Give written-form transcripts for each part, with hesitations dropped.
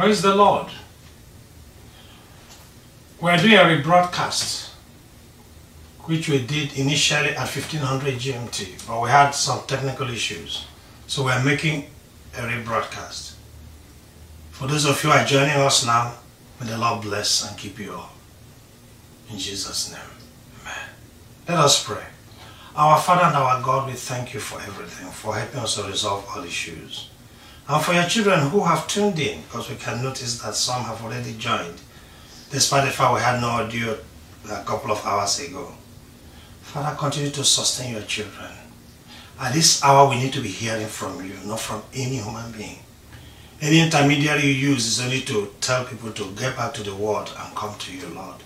Praise the Lord. We are doing a rebroadcast, which we did initially at 1500 GMT, but we had some technical issues, so we are making a rebroadcast. For those of you who are joining us now, may the Lord bless and keep you all. In Jesus' name, amen. Let us pray. Our Father and our God, we thank you for everything, for helping us to resolve all issues. And for your children who have tuned in, because we can notice that some have already joined, despite the fact we had no audio a couple of hours ago. Father, continue to sustain your children. At this hour, we need to be hearing from you, not from any human being. Any intermediary you use is only to tell people to get back to the world and come to you, Lord,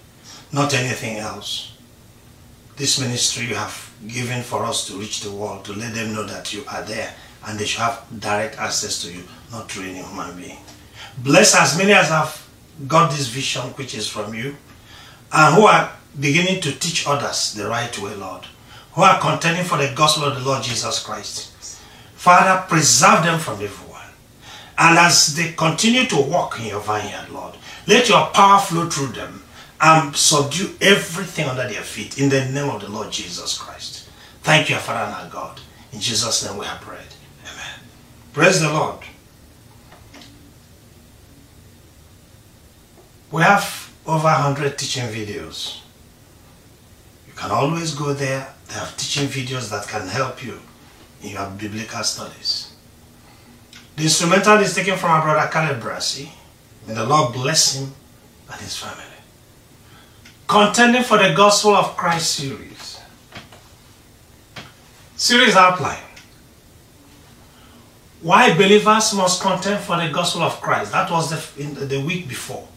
not anything else. This ministry you have given for us to reach the world, to let them know that you are there, and they should have direct access to you, not through any human being. Bless as many as have got this vision, which is from you, and who are beginning to teach others the right way, Lord, who are contending for the gospel of the Lord Jesus Christ. Father, preserve them from evil one. And as they continue to walk in your vineyard, Lord, let your power flow through them and subdue everything under their feet, in the name of the Lord Jesus Christ. Thank you, Father and our God. In Jesus' name we have prayed. Praise the Lord. We have over 100 teaching videos. You can always go there. They have teaching videos that can help you in your biblical studies. The instrumental is taken from our brother Caleb Brassi. May the Lord bless him and his family. Contending for the Gospel of Christ series. Series outline. Why believers must contend for the gospel of Christ. That was in the week before.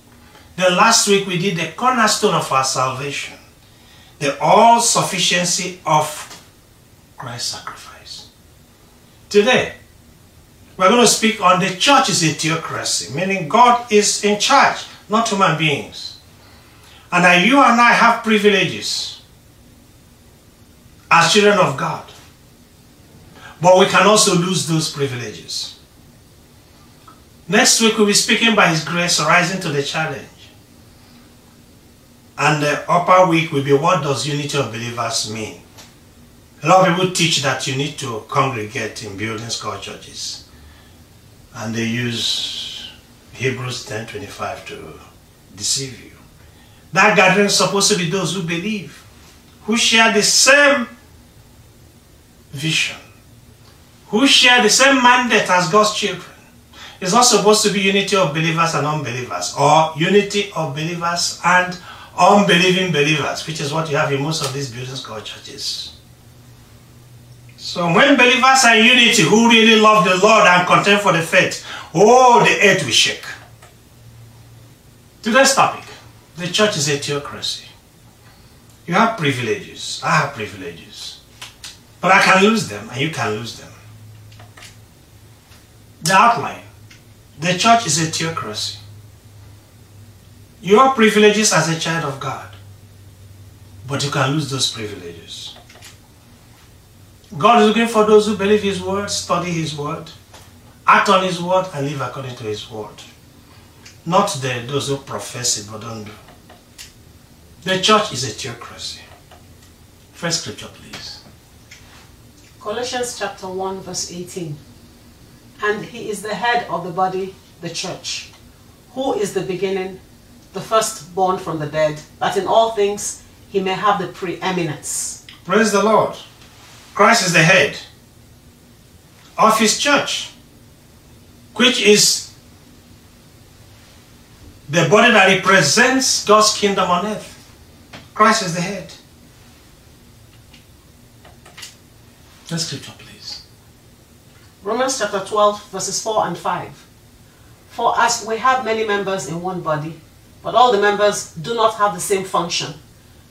The last week we did the cornerstone of our salvation. The all-sufficiency of Christ's sacrifice. Today, we're going to speak on the church is a theocracy. Meaning God is in charge, not human beings. And that you and I have privileges as children of God. But we can also lose those privileges. Next week we'll be speaking by His grace, rising to the challenge. And the upper week will be, what does unity of believers mean? A lot of people teach that you need to congregate in buildings called churches. And they use Hebrews 10:25 to deceive you. That gathering is supposed to be those who believe, who share the same vision, who share the same mandate as God's children. It's not supposed to be unity of believers and unbelievers, or unity of believers and unbelieving believers, which is what you have in most of these buildings called churches. So when believers are in unity, who really love the Lord and contend for the faith, oh, the earth will shake. Today's topic, the church is a theocracy. You have privileges, I have privileges, but I can lose them and you can lose them. The outline, the church is a theocracy. You have privileges as a child of God, but you can lose those privileges. God is looking for those who believe His word, study His word, act on His word, and live according to His word. Not those who profess it but don't do. The church is a theocracy. First scripture, please. Colossians chapter 1, verse 18. And He is the head of the body, the church, who is the beginning, the firstborn from the dead, that in all things He may have the preeminence. Praise the Lord. Christ is the head of His church, which is the body that represents God's kingdom on earth. Christ is the head. Let's keep up. Romans chapter 12, verses 4 and 5. For as we have many members in one body, but all the members do not have the same function,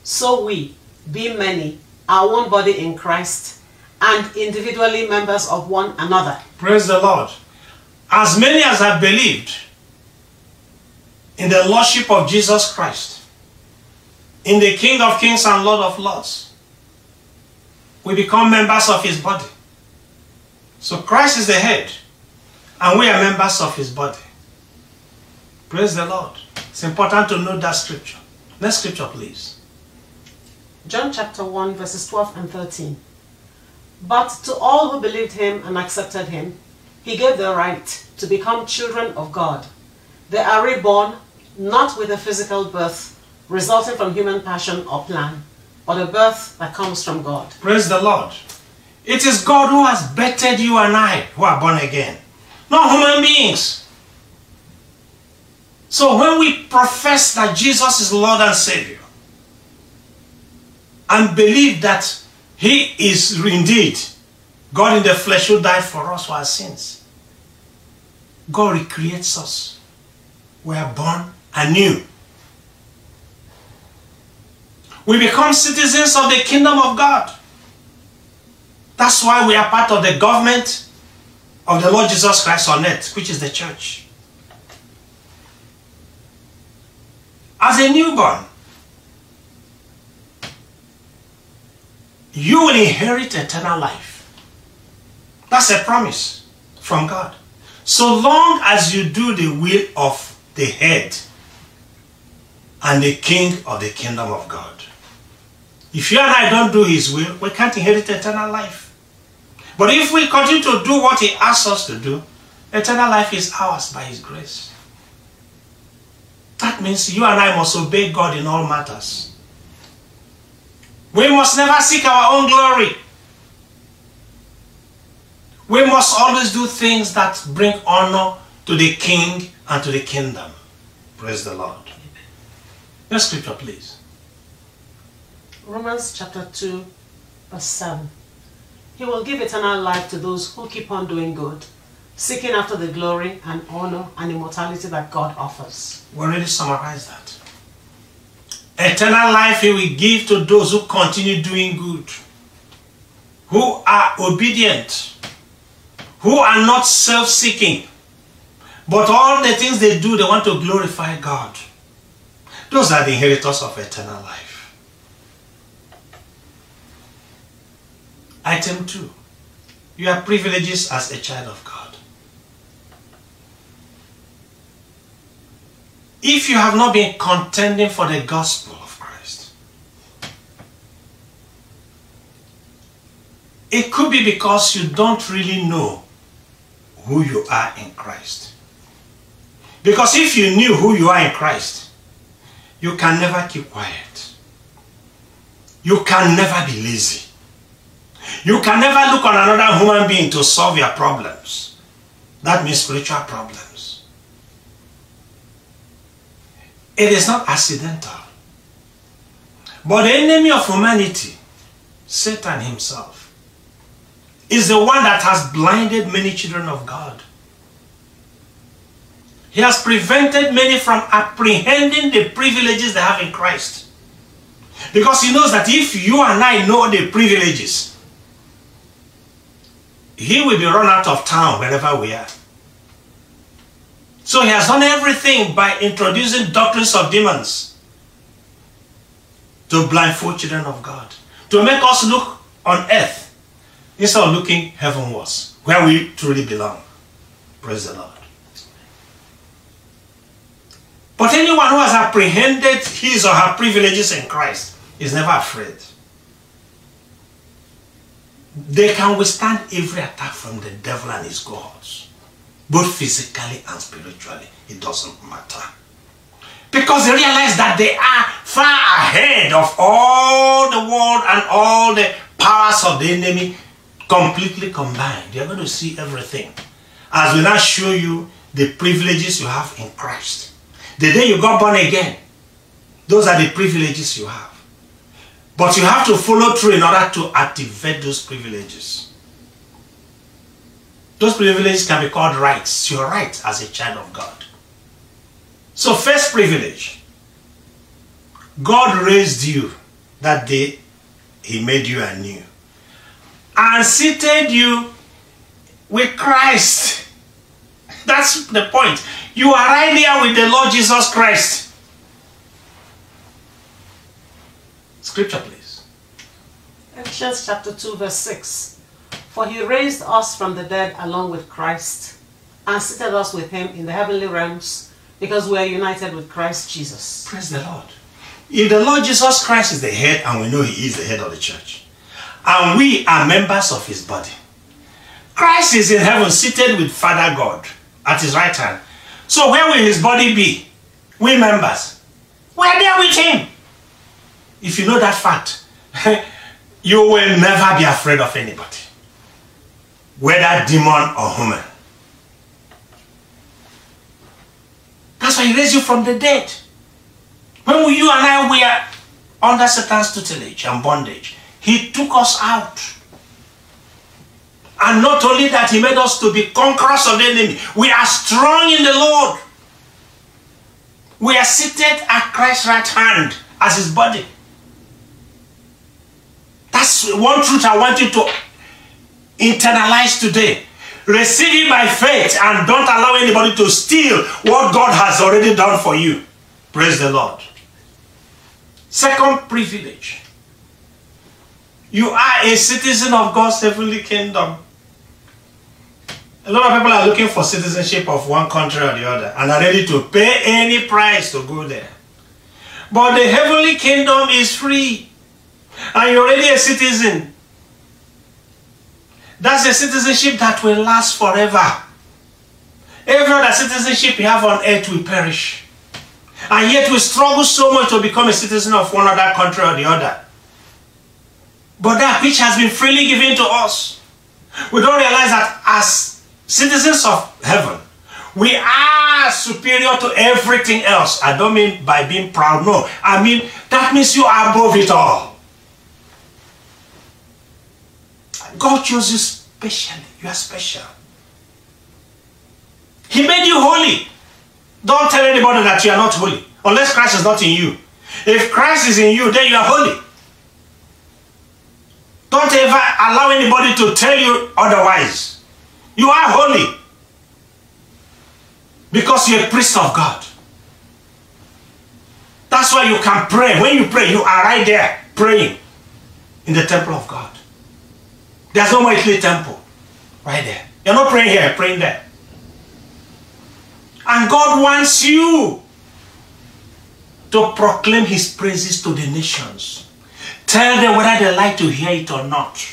so we, being many, are one body in Christ, and individually members of one another. Praise the Lord. As many as have believed in the Lordship of Jesus Christ, in the King of Kings and Lord of Lords, we become members of His body. So Christ is the head, and we are members of His body. Praise the Lord. It's important to know that scripture. Next scripture, please. John chapter 1, verses 12 and 13. But to all who believed him and accepted him, he gave the right to become children of God. They are reborn, not with a physical birth, resulting from human passion or plan, but a birth that comes from God. Praise the Lord. It is God who has bettered you and I who are born again, not human beings. So when we profess that Jesus is Lord and Savior, and believe that he is indeed God in the flesh who died for us for our sins, God recreates us. We are born anew. We become citizens of the kingdom of God. That's why we are part of the government of the Lord Jesus Christ on earth, which is the church. As a newborn, you will inherit eternal life. That's a promise from God. So long as you do the will of the head and the king of the kingdom of God. If you and I don't do his will, we can't inherit eternal life. But if we continue to do what he asks us to do, eternal life is ours by his grace. That means you and I must obey God in all matters. We must never seek our own glory. We must always do things that bring honor to the king and to the kingdom. Praise the Lord. Next scripture, please. Romans chapter 2, verse 7. He will give eternal life to those who keep on doing good, seeking after the glory and honor and immortality that God offers. We already summarized that. Eternal life he will give to those who continue doing good, who are obedient, who are not self-seeking, but all the things they do, they want to glorify God. Those are the inheritors of eternal life. Item 2, your privileges as a child of God. If you have not been contending for the gospel of Christ, it could be because you don't really know who you are in Christ. Because if you knew who you are in Christ, you can never keep quiet. You can never be lazy. You can never look on another human being to solve your problems. That means spiritual problems. It is not accidental. But the enemy of humanity, Satan himself, is the one that has blinded many children of God. He has prevented many from apprehending the privileges they have in Christ. Because he knows that if you and I know the privileges, he will be run out of town wherever we are. So he has done everything by introducing doctrines of demons to blindfold children of God, to make us look on earth instead of looking heavenwards, where we truly belong. Praise the Lord. But anyone who has apprehended his or her privileges in Christ is never afraid. They can withstand every attack from the devil and his cohorts. Both physically and spiritually, it doesn't matter. Because they realize that they are far ahead of all the world and all the powers of the enemy completely combined. You're going to see everything. As we now show you the privileges you have in Christ. The day you got born again, those are the privileges you have. But you have to follow through in order to activate those privileges. Those privileges can be called rights, your rights as a child of God. So first privilege, God raised you that day he made you anew and seated you with Christ. That's the point. You are right here with the Lord Jesus Christ. Scripture, please. Ephesians chapter 2, verse 6. For he raised us from the dead along with Christ and seated us with him in the heavenly realms because we are united with Christ Jesus. Praise the Lord. If the Lord Jesus Christ is the head, and we know he is the head of the church, and we are members of his body, Christ is in heaven seated with Father God at his right hand. So where will his body be? We members. We are there with him. If you know that fact, you will never be afraid of anybody, whether demon or human. That's why he raised you from the dead. When you and I were under Satan's tutelage and bondage, he took us out. And not only that, he made us to be conquerors of the enemy. We are strong in the Lord. We are seated at Christ's right hand as his body. That's one truth I want you to internalize today. Receive it by faith and don't allow anybody to steal what God has already done for you. Praise the Lord. Second privilege. You are a citizen of God's heavenly kingdom. A lot of people are looking for citizenship of one country or the other and are ready to pay any price to go there. But the heavenly kingdom is free, and you're already a citizen. That's a citizenship that will last forever. Every other citizenship you have on earth will perish. And yet we struggle so much to become a citizen of one other country or the other. But that which has been freely given to us, we don't realize that as citizens of heaven, we are superior to everything else. I don't mean by being proud, no. I mean, that means you are above it all. God chose you specially. You are special. He made you holy. Don't tell anybody that you are not holy, unless Christ is not in you. If Christ is in you, then you are holy. Don't ever allow anybody to tell you otherwise. You are holy because you are a priest of God. That's why you can pray. When you pray, you are right there praying in the temple of God. There's no earthly temple. Right there. You're not praying here, you're praying there. And God wants you to proclaim his praises to the nations. Tell them whether they like to hear it or not.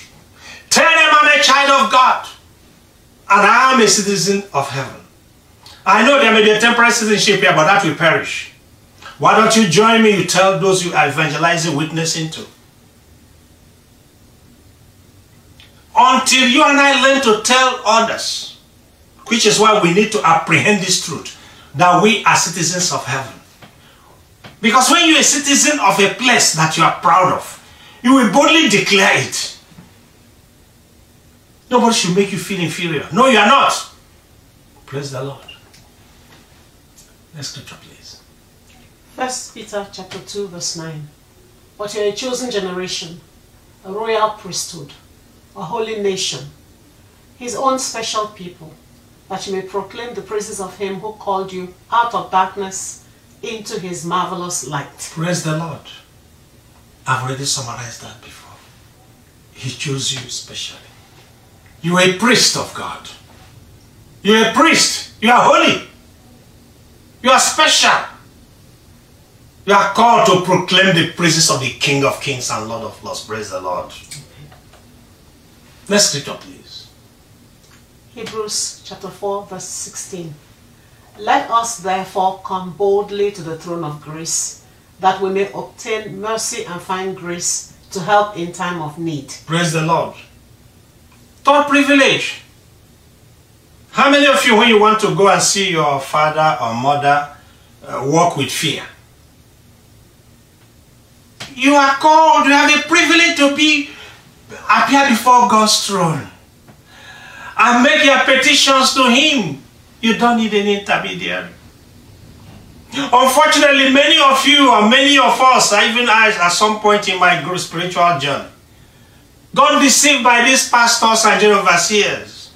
Tell them I'm a child of God and I am a citizen of heaven. I know there may be a temporary citizenship here, but that will perish. Why don't you join me? You tell those you are evangelizing, witnessing to. Until you and I learn to tell others, which is why we need to apprehend this truth, that we are citizens of heaven. Because when you're a citizen of a place that you are proud of, you will boldly declare it. Nobody should make you feel inferior. No, you are not. Praise the Lord. Next scripture, please. 1 Peter 2:9. But you are a chosen generation, a royal priesthood, a holy nation, his own special people, that you may proclaim the praises of him who called you out of darkness into his marvelous light. Praise the Lord. I've already summarized that before. He chose you specially. You are a priest of God. You are a priest. You are holy. You are special. You are called to proclaim the praises of the King of Kings and Lord of Lords. Praise the Lord. Next scripture, please. Hebrews 4:16. Let us therefore come boldly to the throne of grace, that we may obtain mercy and find grace to help in time of need. Praise the Lord. Third privilege. How many of you, when you want to go and see your father or mother, walk with fear? You are called, you have a privilege to appear before God's throne and make your petitions to him. You don't need any intermediary. Unfortunately, many of you, or many of us, even I at some point in my spiritual journey, got deceived by these pastors and general overseers.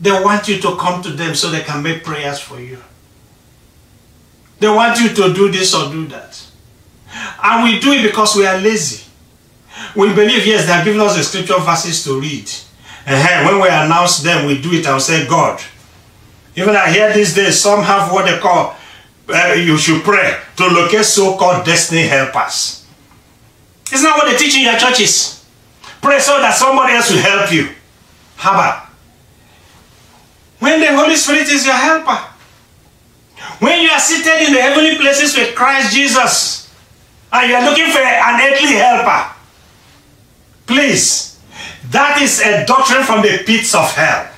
They want you to come to them so they can make prayers for you. They want you to do this or do that. And we do it because we are lazy. We believe, yes, they have given us the scripture verses to read. And when we announce them, we do it and say, God, Even I hear these days, some have what they call, you should pray to locate so-called destiny helpers. It's not what they teach in your churches. Pray so that somebody else will help you. How about? When the Holy Spirit is your helper. When you are seated in the heavenly places with Christ Jesus, and you are looking for an earthly helper, please, that is a doctrine from the pits of hell.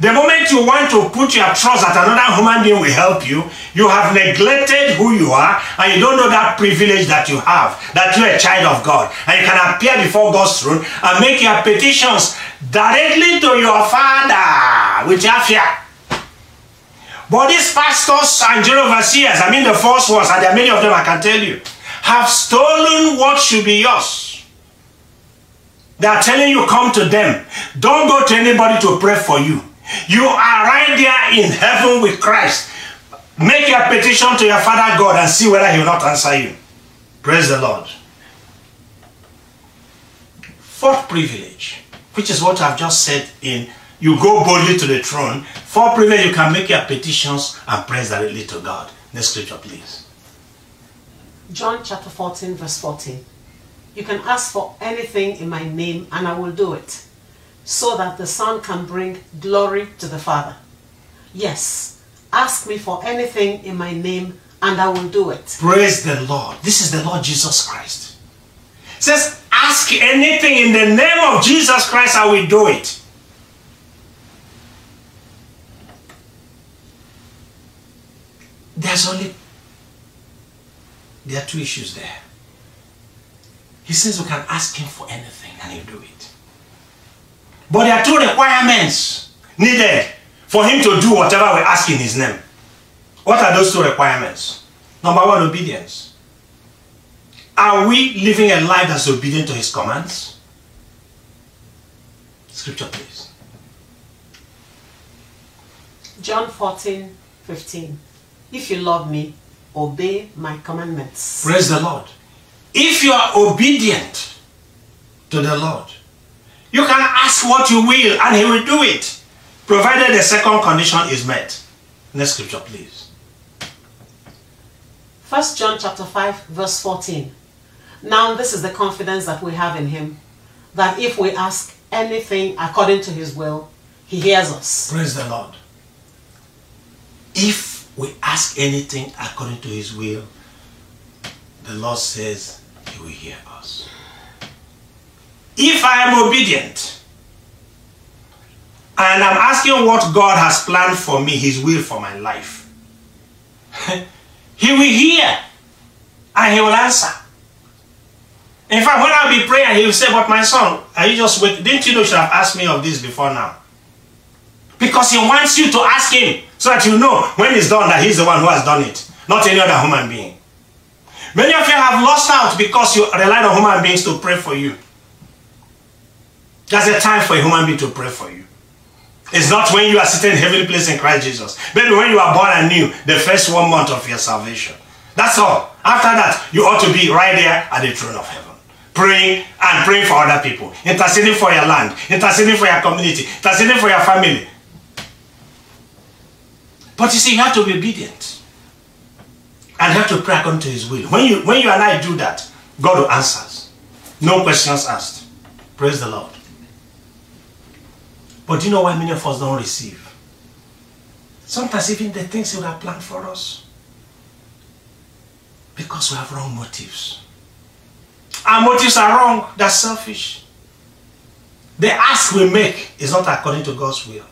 The moment you want to put your trust that another human being will help you, you have neglected who you are, and you don't know that privilege that you have, that you're a child of God, and you can appear before God's throne and make your petitions directly to your Father with your fear. But these pastors and general overseers, I mean the false ones, and there are many of them I can tell you, have stolen what should be yours. They are telling you come to them. Don't go to anybody to pray for you. You are right there in heaven with Christ. Make your petition to your Father God and see whether he will not answer you. Praise the Lord. Fourth privilege, which is what I've just said in you go boldly to the throne. For privilege, you can make your petitions and prayers directly to God. Next scripture, please. John chapter 14, verse 14. You can ask for anything in my name, and I will do it, so that the Son can bring glory to the Father. Yes, ask me for anything in my name, and I will do it. Praise the Lord. This is the Lord Jesus Christ. It says, ask anything in the name of Jesus Christ, I will do it. There are two issues there. He says we can ask him for anything and he'll do it. But there are two requirements needed for him to do whatever we ask in his name. What are those two requirements? Number one, obedience. Are we living a life that's obedient to his commands? Scripture, please. John 14, 15. If you love me, obey my commandments. Praise the Lord. If you are obedient to the Lord, you can ask what you will and he will do it, provided the second condition is met. Next scripture, please. 1 John chapter 5, verse 14. Now this is the confidence that we have in him, that if we ask anything according to his will, he hears us. Praise the Lord. If we ask anything according to his will, the Lord says he will hear us. If I am obedient and I'm asking what God has planned for me, his will for my life, he will hear and he will answer. In fact, when I'll be praying, he will say, but my son, are you just waiting? Didn't you know you should have asked me of this before now? Because he wants you to ask him, so that you know when it's done that he's the one who has done it, not any other human being. Many of you have lost out because you relied on human beings to pray for you. There's a time for a human being to pray for you. It's not when you are sitting in heavenly place in Christ Jesus. Maybe when you are born anew, the first 1 month of your salvation. That's all. After that, you ought to be right there at the throne of heaven, praying and praying for other people, interceding for your land, interceding for your community, interceding for your family. But you see, you have to be obedient and have to pray according to his will. When you and I do that, God will answer us. No questions asked. Praise the Lord. But do you know why many of us don't receive? Sometimes even the things he would have planned for us, because we have wrong motives. Our motives are wrong. They're selfish. The ask we make is not according to God's will,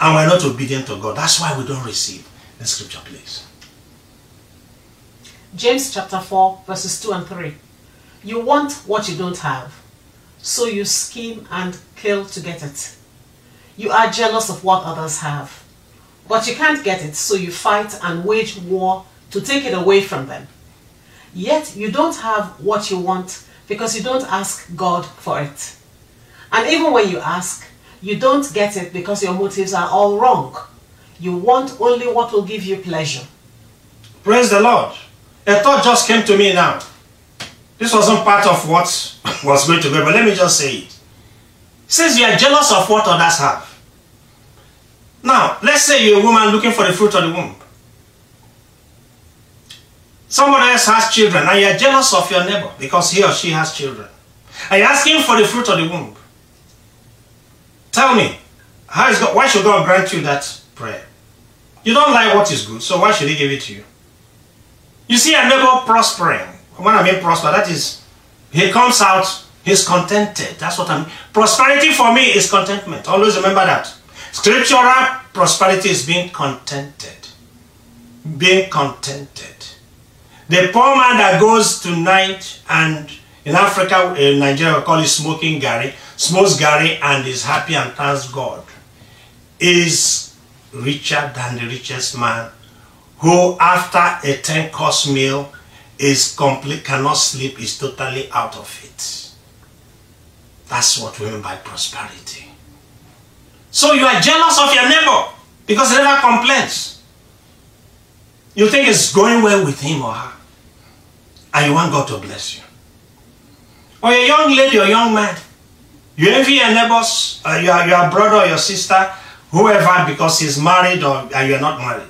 and we're not obedient to God. That's why we don't receive. The scripture, please. James chapter 4, verses 2 and 3. You want what you don't have, so you scheme and kill to get it. You are jealous of what others have, but you can't get it, so you fight and wage war to take it away from them. Yet you don't have what you want because you don't ask God for it. And even when you ask, you don't get it because your motives are all wrong. You want only what will give you pleasure. Praise the Lord. A thought just came to me now. This wasn't part of what was going to be, but let me just say it. Since you are jealous of what others have, Now, let's say you're a woman looking for the fruit of the womb. Someone else has children and you're jealous of your neighbor because he or she has children. And you're asking for the fruit of the womb. Tell me, how is God, why should God grant you that prayer? You don't like what is good, so why should He give it to you? You see a neighbor prospering. When I mean prosper, that is, he comes out, he's contented. That's what I mean. Prosperity for me is contentment. Always remember that. Scriptural prosperity is being contented. Being contented. The poor man that goes tonight and in Africa, in Nigeria, we call it smoking garri, smokes garri and is happy and thanks God, is richer than the richest man who after a 10-course meal is complete, cannot sleep, is totally out of it. That's what we mean by prosperity. So you are jealous of your neighbor because he never complains. You think it's going well with him or her. And you want God to bless you. Or a young lady or young man. You envy your neighbors, your brother or your sister, whoever, because he's married or you're not married.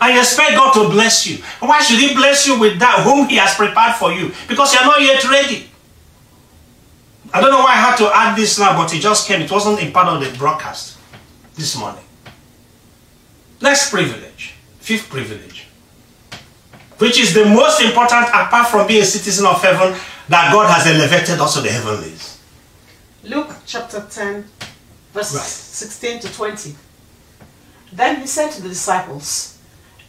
And you expect God to bless you. Why should He bless you with that whom He has prepared for you? Because you're not yet ready. I don't know why I had to add this now, but it just came. It wasn't a part of the broadcast this morning. Next privilege, fifth privilege, which is the most important apart from being a citizen of heaven, that God has elevated also the heavenlies. Luke chapter 10, verse 16 to 20. Then He said to the disciples,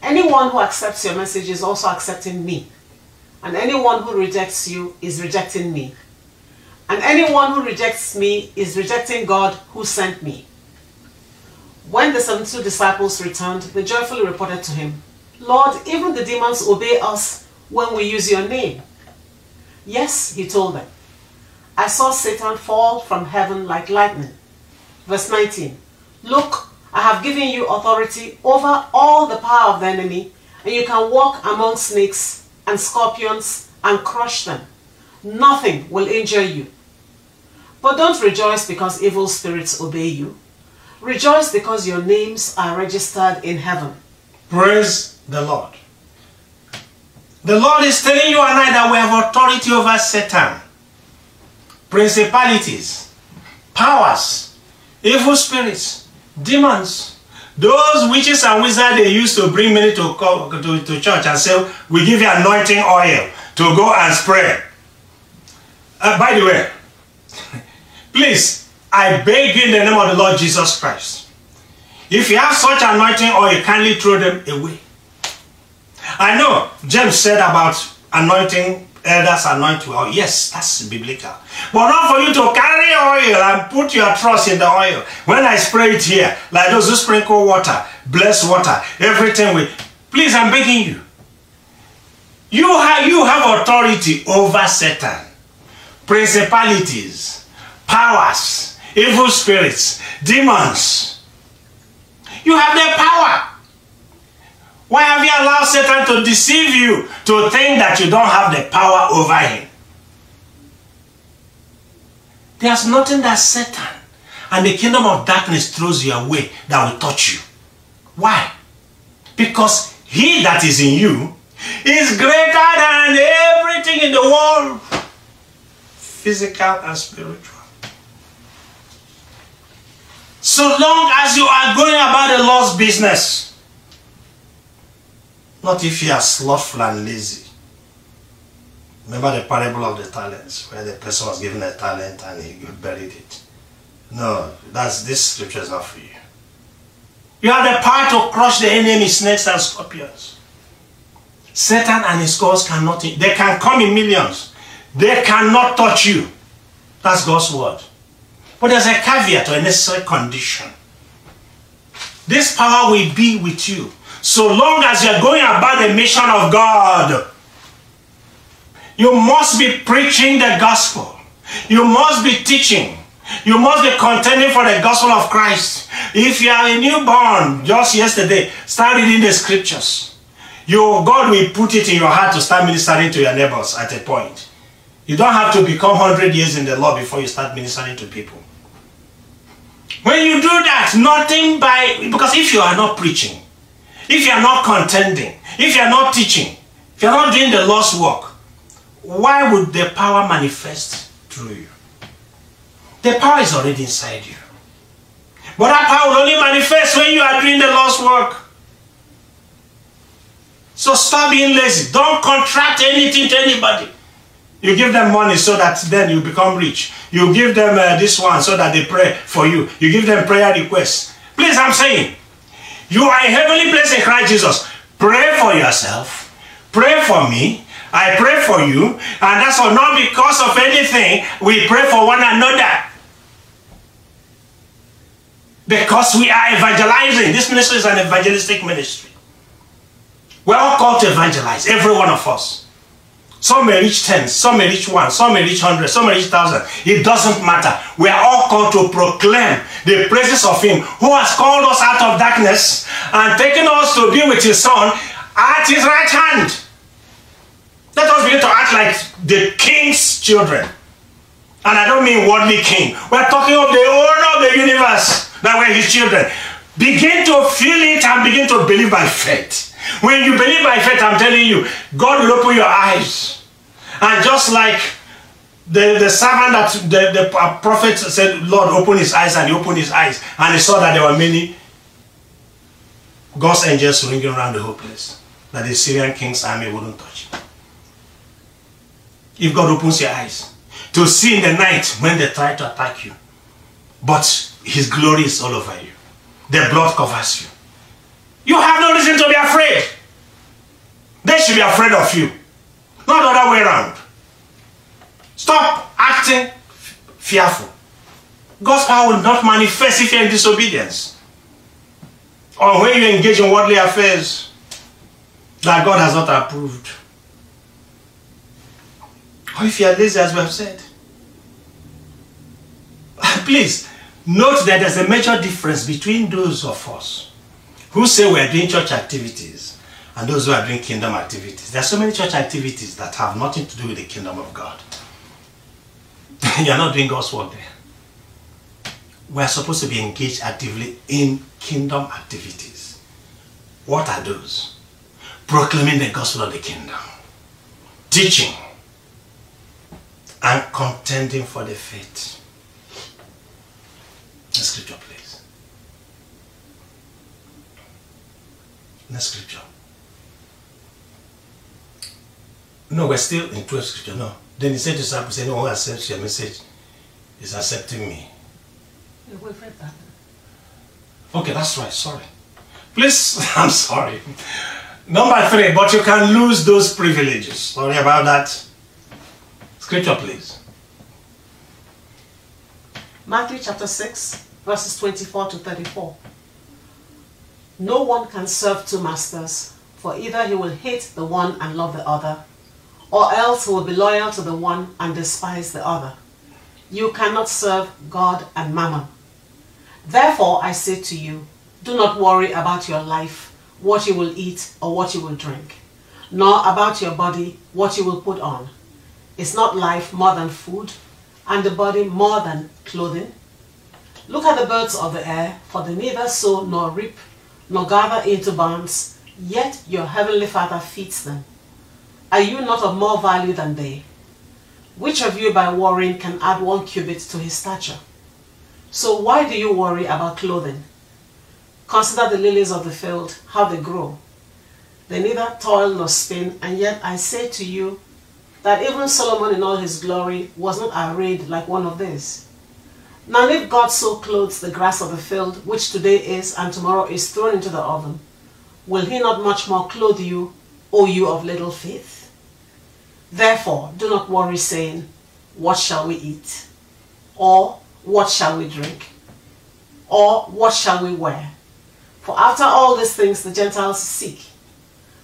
"Anyone who accepts your message is also accepting me. And anyone who rejects you is rejecting me. And anyone who rejects me is rejecting God who sent me." When the 72 disciples returned, they joyfully reported to Him, "Lord, even the demons obey us when we use your name." "Yes," He told them, "I saw Satan fall from heaven like lightning." Verse 19, "Look, I have given you authority over all the power of the enemy, and you can walk among snakes and scorpions and crush them. Nothing will injure you. But don't rejoice because evil spirits obey you. Rejoice because your names are registered in heaven." Praise the Lord. The Lord is telling you and I that we have authority over Satan, principalities, powers, evil spirits, demons, those witches and wizards. They used to bring many to church and say, "We give you anointing oil to go and spray." By the way, please, I beg you in the name of the Lord Jesus Christ, if you have such anointing oil, kindly throw them away. I know James said about anointing elders, anoint oil. Yes, that's biblical. But not for you to carry oil and put your trust in the oil. When I spray it here, like those who sprinkle water, bless water, everything with. Please, I'm begging you. You have authority over Satan, principalities, powers, evil spirits, demons. You have their power. Why have you allowed Satan to deceive you to think that you don't have the power over him? There's nothing that Satan and the kingdom of darkness throws your way that will touch you. Why? Because he that is in you is greater than everything in the world, physical and spiritual. So long as you are going about the Lord's business, not if you are slothful and lazy. Remember the parable of the talents, where the person was given a talent and he buried it. No, this scripture is not for you. You have the power to crush the enemy, snakes and scorpions. Satan and his gods cannot, they can come in millions. They cannot touch you. That's God's word. But there's a caveat or a necessary condition. This power will be with you so long as you're going about the mission of God. You must be preaching the gospel. You must be teaching. You must be contending for the gospel of Christ. If you are a newborn, just yesterday, start reading the scriptures. God will put it in your heart to start ministering to your neighbors at a point. You don't have to become 100 years in the Lord before you start ministering to people. When you do that, nothing by... Because if you are not preaching, if you are not contending, if you are not teaching, if you are not doing the Lord's work, why would the power manifest through you? The power is already inside you. But that power will only manifest when you are doing the Lord's work. So stop being lazy. Don't contract anything to anybody. You give them money so that then you become rich. You give them this one so that they pray for you. You give them prayer requests. Please, I'm saying, you are in heavenly place in Christ Jesus. Pray for yourself. Pray for me. I pray for you. And that's all. Not because of anything. We pray for one another. Because we are evangelizing. This ministry is an evangelistic ministry. We're all called to evangelize. Every one of us. Some may reach 10, some may reach 1, some may reach 100, some may reach 1,000. It doesn't matter. We are all called to proclaim the praises of Him who has called us out of darkness and taken us to be with His Son at His right hand. Let us begin to act like the King's children. And I don't mean worldly king. We're talking of the owner of the universe, that we're His children. Begin to feel it and begin to believe by faith. When you believe by faith, I'm telling you, God will open your eyes. And just like the servant that the prophet said, Lord, open his eyes, and he opened his eyes. And he saw that there were many God's angels ringing around the whole place, that the Syrian king's army wouldn't touch. If God opens your eyes to see in the night when they try to attack you, but His glory is all over you. The blood covers you. You have no reason to be afraid. They should be afraid of you. Not the other way around. Stop acting fearful. God's power will not manifest if you're in disobedience. Or when you engage in worldly affairs that God has not approved. Or if you are lazy, as we have said. Please, note that there's a major difference between those of us who say we are doing church activities and those who are doing kingdom activities. There are so many church activities that have nothing to do with the kingdom of God. You are not doing God's work there. We are supposed to be engaged actively in kingdom activities. What are those? Proclaiming the gospel of the kingdom, teaching, and contending for the faith. The scripture, please. Next scripture. No, we're still in 12 scripture. No. Then he said to his disciples, "No one accepts your message is accepting me." We've read that. Okay, that's right. Sorry. Please, I'm sorry. Number 3, but you can lose those privileges. Sorry about that. Scripture, please. Matthew chapter 6, verses 24 to 34. No one can serve 2 masters, for either he will hate the one and love the other, or else he will be loyal to the one and despise the other. You cannot serve God and mammon. Therefore I say to you, do not worry about your life, what you will eat or what you will drink, nor about your body, what you will put on. Is not life more than food, and the body more than clothing? Look at the birds of the air, for they neither sow nor reap, nor gather into barns, yet your heavenly Father feeds them. Are you not of more value than they? Which of you by worrying can add 1 cubit to his stature? So why do you worry about clothing? Consider the lilies of the field, how they grow. They neither toil nor spin, and yet I say to you that even Solomon in all his glory was not arrayed like one of these. Now if God so clothes the grass of the field, which today is and tomorrow is thrown into the oven, will He not much more clothe you, O you of little faith? Therefore do not worry, saying, what shall we eat? Or what shall we drink? Or what shall we wear? For after all these things the Gentiles seek.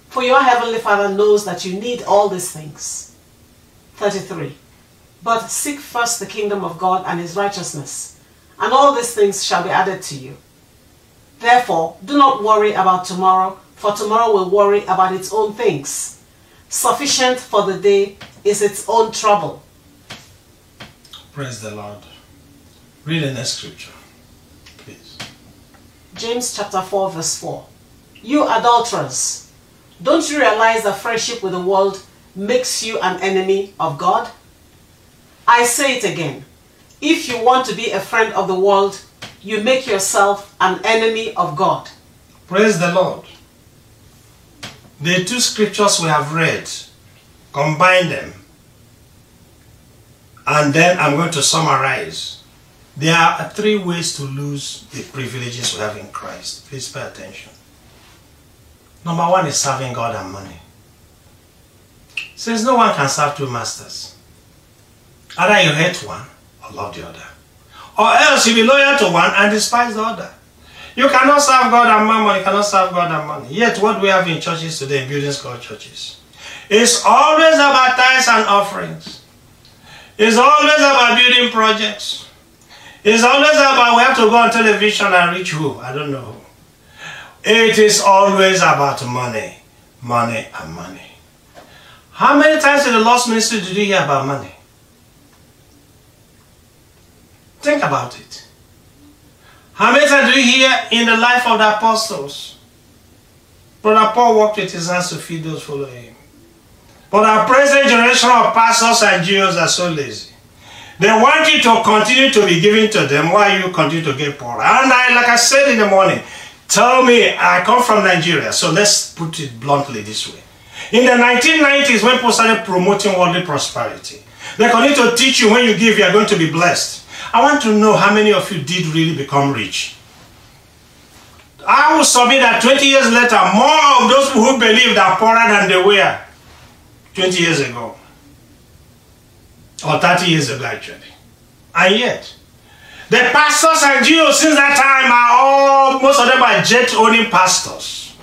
For your heavenly Father knows that you need all these things. 33. But seek first the kingdom of God and His righteousness, and all these things shall be added to you. Therefore, do not worry about tomorrow, for tomorrow will worry about its own things. Sufficient for the day is its own trouble. Praise the Lord. Read the next scripture. James chapter 4 verse 4. You adulterers, don't you realize that friendship with the world makes you an enemy of God? I say it again. If you want to be a friend of the world, you make yourself an enemy of God. Praise the Lord. The two scriptures we have read, combine them, and then I'm going to summarize. There are three ways to lose the privileges we have in Christ. Please pay attention. Number one is serving God and money. Since no one can serve two masters, either you hate one or love the other, or else you'll be loyal to one and despise the other. You cannot serve God and mammon, you cannot serve God and money. Yet what we have in churches today, in buildings called churches, is always about tithes and offerings. It's always about building projects. It's always about we have to go on television and reach who? I don't know who. It is always about money, money and money. How many times in the Lord's ministry did you hear about money? Think about it. How many times do you hear in the life of the apostles? Brother Paul worked with his hands to feed those following him. But our present generation of pastors and Jews are so lazy. They want you to continue to be given to them while you continue to get poorer. And like I said in the morning, tell me, I come from Nigeria, so let's put it bluntly this way. In the 1990s, when people started promoting worldly prosperity, they continue to teach you when you give, you are going to be blessed. I want to know how many of you did really become rich. I will submit that 20 years later, more of those who believed are poorer than they were 20 years ago, or 30 years ago actually. And yet, the pastors and Jews since that time are all, most of them are jet-owning pastors.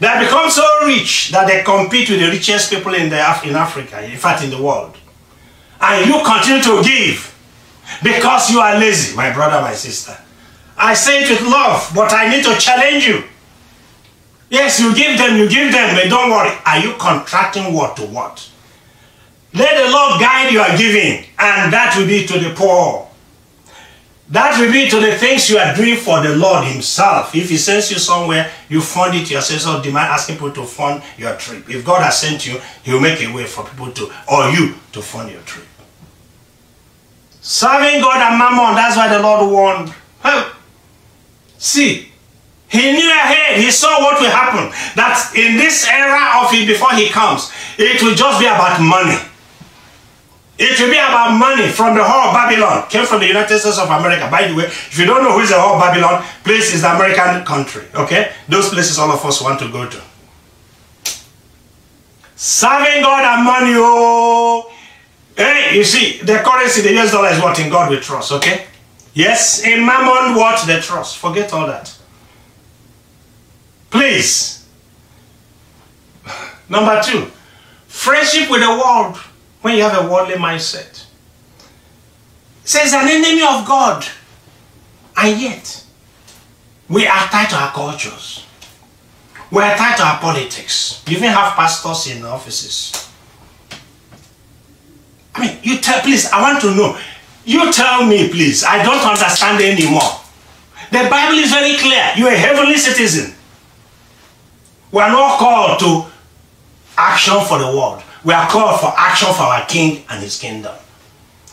They have become so rich that they compete with the richest people in Africa, in fact in the world. And you continue to give because you are lazy, my brother, my sister. I say it with love, but I need to challenge you. Yes, you give them, but don't worry. Are you contracting what to what? Let the Lord guide your giving, and that will be to the poor. That will be to the things you are doing for the Lord himself. If he sends you somewhere, you fund it yourself. So demand asking people to fund your trip. If God has sent you, he'll make a way for people to, or you, to fund your trip. Serving God and mammon, that's why the Lord warned. Hey, see, he knew ahead, he saw what will happen. That in this era of it, before he comes, it will just be about money. It will be about money from the whore of Babylon. Came from the United States of America. By the way, if you don't know who is the whore of Babylon, place is the American country. Okay? Those places all of us want to go to. Serving God and money, oh. Hey, you see, the currency, the US dollar is what? In God we trust, okay? Yes, in mammon what? They trust. Forget all that. Please. Number two, friendship with the world when you have a worldly mindset. It says an enemy of God. And yet, we are tied to our cultures. We are tied to our politics. You even have pastors in offices. I mean, you tell, please, I want to know. You tell me, please. I don't understand anymore. The Bible is very clear. You're a heavenly citizen. We are not called to action for the world. We are called for action for our king and his kingdom.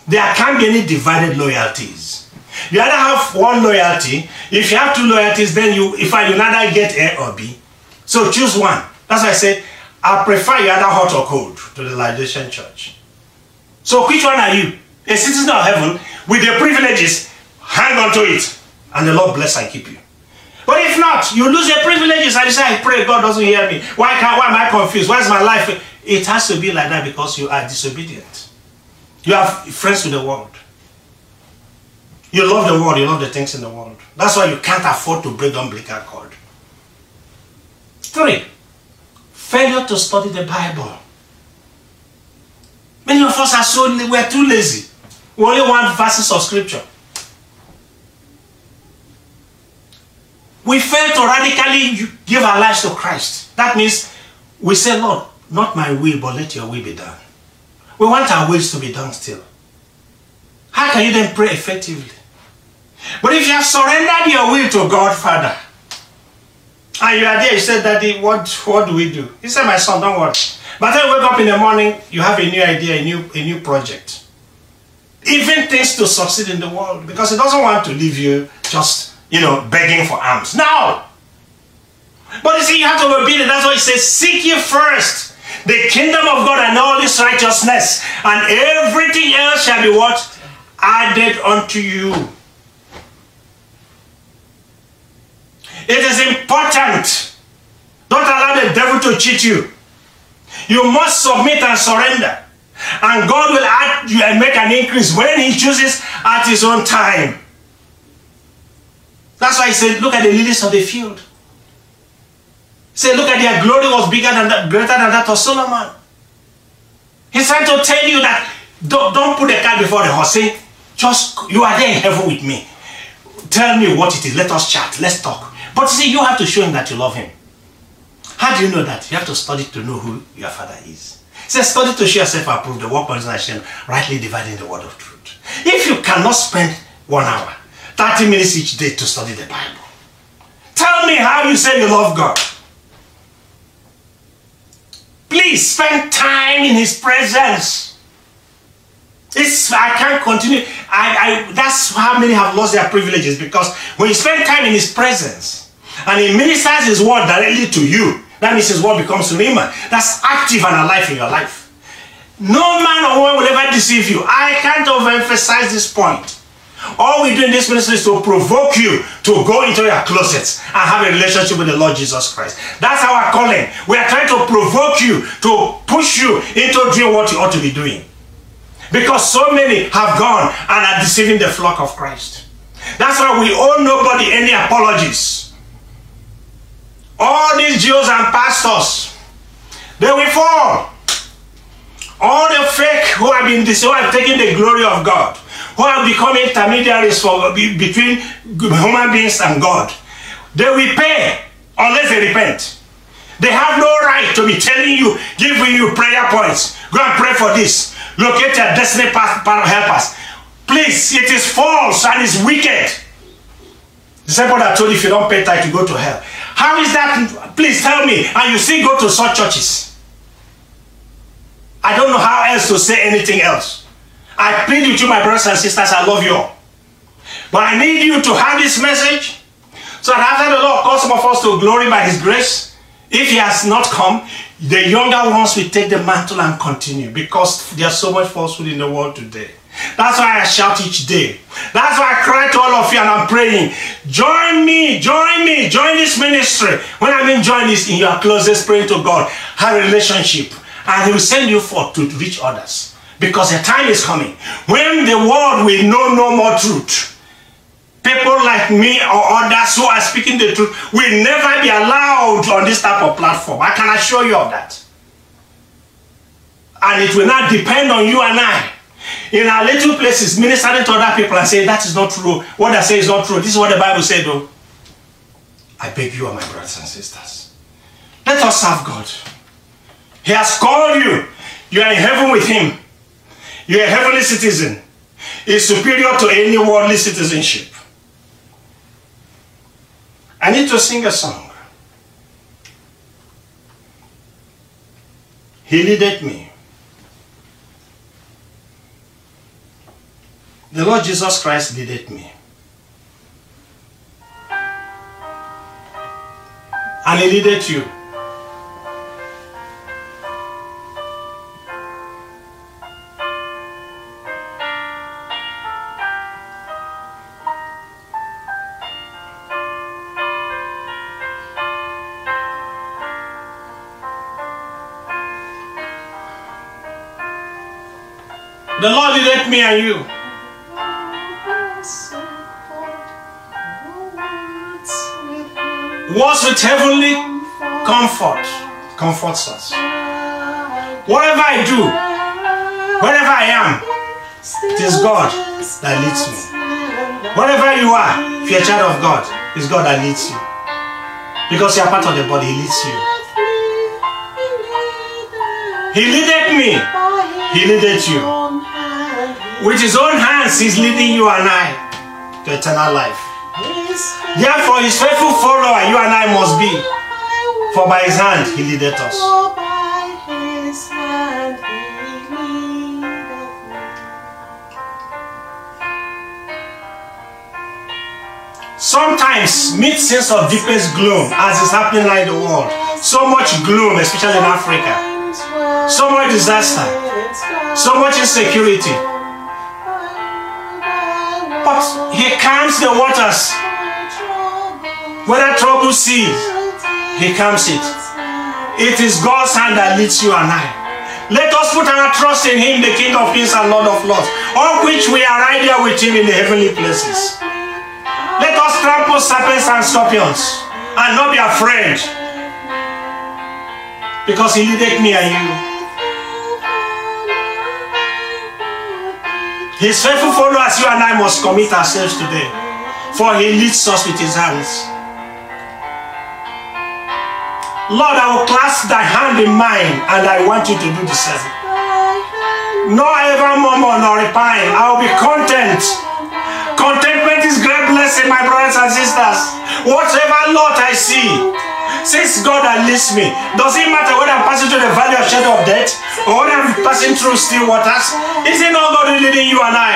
There can't be any divided loyalties. You either have one loyalty. If you have two loyalties, then you neither get A or B. So choose one. That's why I said, I prefer you either hot or cold to the Laodicean church. So which one are you? A citizen of heaven with the privileges, hang on to it. And the Lord bless and keep you. But if not, you lose your privileges and you say, I pray God doesn't hear me. Why am I confused? Why is my life? It has to be like that because you are disobedient. You have friends with the world. You love the world. You love the things in the world. That's why you can't afford to break the umbilical cord. Three, failure to study the Bible. Many of us are we're too lazy. We only want verses of scripture. We fail to radically give our lives to Christ. That means we say, Lord, not my will, but let your will be done. We want our wills to be done still. How can you then pray effectively? But if you have surrendered your will to God, Father, And you are there, you said, Daddy, what do we do? He said, my son, don't worry. But then you wake up in the morning, you have a new idea, a new project. Even things to succeed in the world, because he doesn't want to leave you just, you know, begging for alms. No! But you see, you have to obey it. That's why he says, seek ye first the kingdom of God and all his righteousness, and everything else shall be what? Added unto you. It is important. Don't allow the devil to cheat you. You must submit and surrender. And God will add you and make an increase when he chooses at his own time. That's why he said, look at the lilies of the field. He said, look at their glory was bigger than that, greater than that of Solomon. He's trying to tell you that don't put the cart before the horse. Say, just, you are there in heaven with me. Tell me what it is. Let us chat. Let's talk. But you see, you have to show him that you love him. How do you know that? You have to study to know who your father is. He says, study to show yourself approved, the workman is not rightly dividing the word of truth. If you cannot spend 1 hour, 30 minutes each day to study the Bible, tell me how you say you love God. Please spend time in his presence. I can't continue. That's how many have lost their privileges, because when you spend time in his presence and he ministers his word directly to you, that means his word becomes rhema. That's active and alive in your life. No man or woman will ever deceive you. I can't overemphasize this point. All we do in this ministry is to provoke you to go into your closets and have a relationship with the Lord Jesus Christ. That's our calling. We are trying to provoke you, to push you into doing what you ought to be doing. Because so many have gone and are deceiving the flock of Christ. That's why we owe nobody any apologies. All these Jews and pastors, they will fall. All the fake who have been deceived, who have taken the glory of God, who have become intermediaries between human beings and God, they will pay unless they repent. They have no right to be telling you, giving you prayer points. Go and pray for this. Locate your destiny path, help us. Please, it is false and it's wicked. The same one that told you if you don't pay tithe, you go to hell. How is that? Please tell me. And you still go to such churches. I don't know how else to say anything else. I plead with you, my brothers and sisters, I love you all. But I need you to have this message, so that after the Lord calls some of us to glory by his grace, if he has not come, the younger ones will take the mantle and continue, because there's so much falsehood in the world today. That's why I shout each day. That's why I cry to all of you and I'm praying. Join me, join me, join this ministry. When I mean join this, in your closest praying to God, have a relationship. And he will send you forth to reach others. Because the time is coming when the world will know no more truth. People like me or others who are speaking the truth will never be allowed on this type of platform. I can assure you of that. And it will not depend on you and I. In our little places, ministering to other people and say, that is not true. What I say is not true. This is what the Bible said, though. I beg you, my brothers and sisters, let us serve God. He has called you. You are in heaven with him. You are a heavenly citizen. He is superior to any worldly citizenship. I need to sing a song. He leadeth me. The Lord Jesus Christ leadeth me. And he leadeth you. The Lord leadeth me and you. What's with heavenly comfort comforts us. Whatever I do, wherever I am, it is God that leads me. Wherever you are, if you're a child of God, it's God that leads you. Because you're part of the body, he leads you. He leadeth me, he leadeth you. With his own hands, he's leading you and I to eternal life. Therefore, his faithful follower, you and I must be. For by his hand, he leadeth us. Sometimes, meet sense of deepest gloom, as is happening in the world. So much gloom, especially in Africa. So much disaster. So much insecurity. But he calms the waters. Whether trouble sees, he calms it. It is God's hand that leads you and I. Let us put our trust in him, the King of Kings and Lord of Lords, of which we are right there with him in the heavenly places. Let us trample serpents and scorpions and not be afraid, because he leadeth me and you. His faithful followers, you and I, must commit ourselves today, for he leads us with his hands. Lord, I will clasp thy hand in mine, and I want you to do the same. Nor ever murmur nor repine. I will be content. Contentment is great blessing, my brothers and sisters. Whatever lot I see, since God that leads me, does it matter whether I'm passing through the valley of shadow of death or whether I'm passing through still waters? Is it not God leading you and I?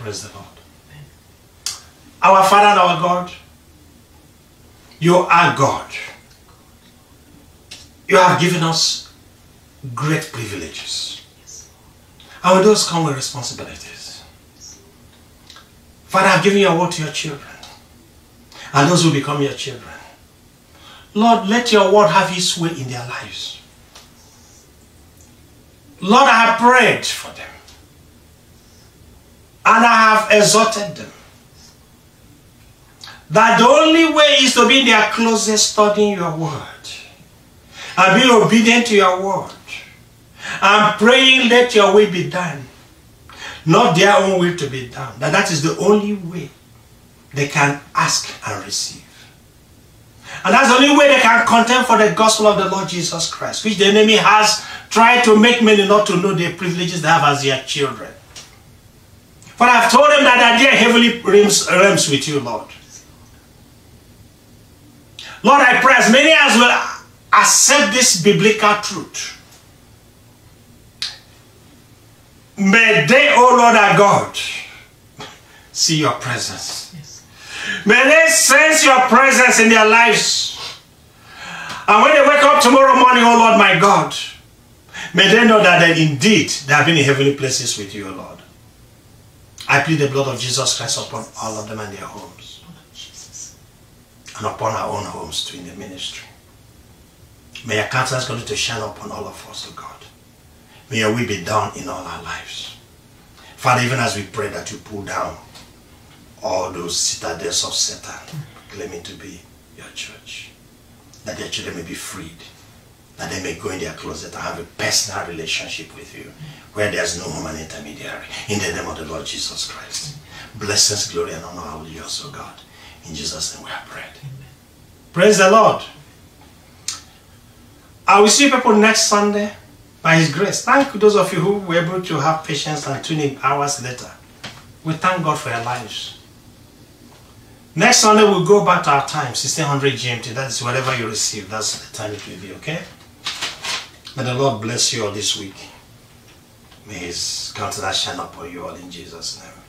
Praise the Lord. Our Father and our God, you are God. You have given us great privileges. And those come with responsibilities. Father, I've given your word to your children, and those will become your children. Lord, let your word have its way in their lives. Lord, I have prayed for them, and I have exhorted them, that the only way is to be in their closet studying your word, and be obedient to your word. I'm praying, let your will be done, not their own will to be done. That is the only way they can ask and receive. And that's the only way they can contend for the gospel of the Lord Jesus Christ, which the enemy has tried to make many not to know the privileges they have as their children. But I've told them that they are heavenly realms with you, Lord. Lord, I pray as many as will accept this biblical truth, may they, O Lord our God, see your presence. Yes. May they sense your presence in their lives. And when they wake up tomorrow morning, O Lord my God, may they know that indeed they have been in heavenly places with you, O Lord. I plead the blood of Jesus Christ upon all of them and their homes. And upon our own homes too in the ministry. May your countenance continue to shine upon all of us, O God. May your will be done in all our lives. Father, even as we pray that you pull down all those citadels of Satan claiming to be your church, that their children may be freed, that they may go in their closet and have a personal relationship with you, where there is no human intermediary. In the name of the Lord Jesus Christ, blessings, glory, and honor are all yours, O God. In Jesus' name we are prayed. Amen. Praise the Lord. I will see people next Sunday. By his grace, thank those of you who were able to have patience and tune in hours later. We thank God for your lives. Next Sunday, we'll go back to our time, 1600 GMT. That's whatever you receive. That's the time it will be, okay? May the Lord bless you all this week. May his countenance shine upon you all in Jesus' name.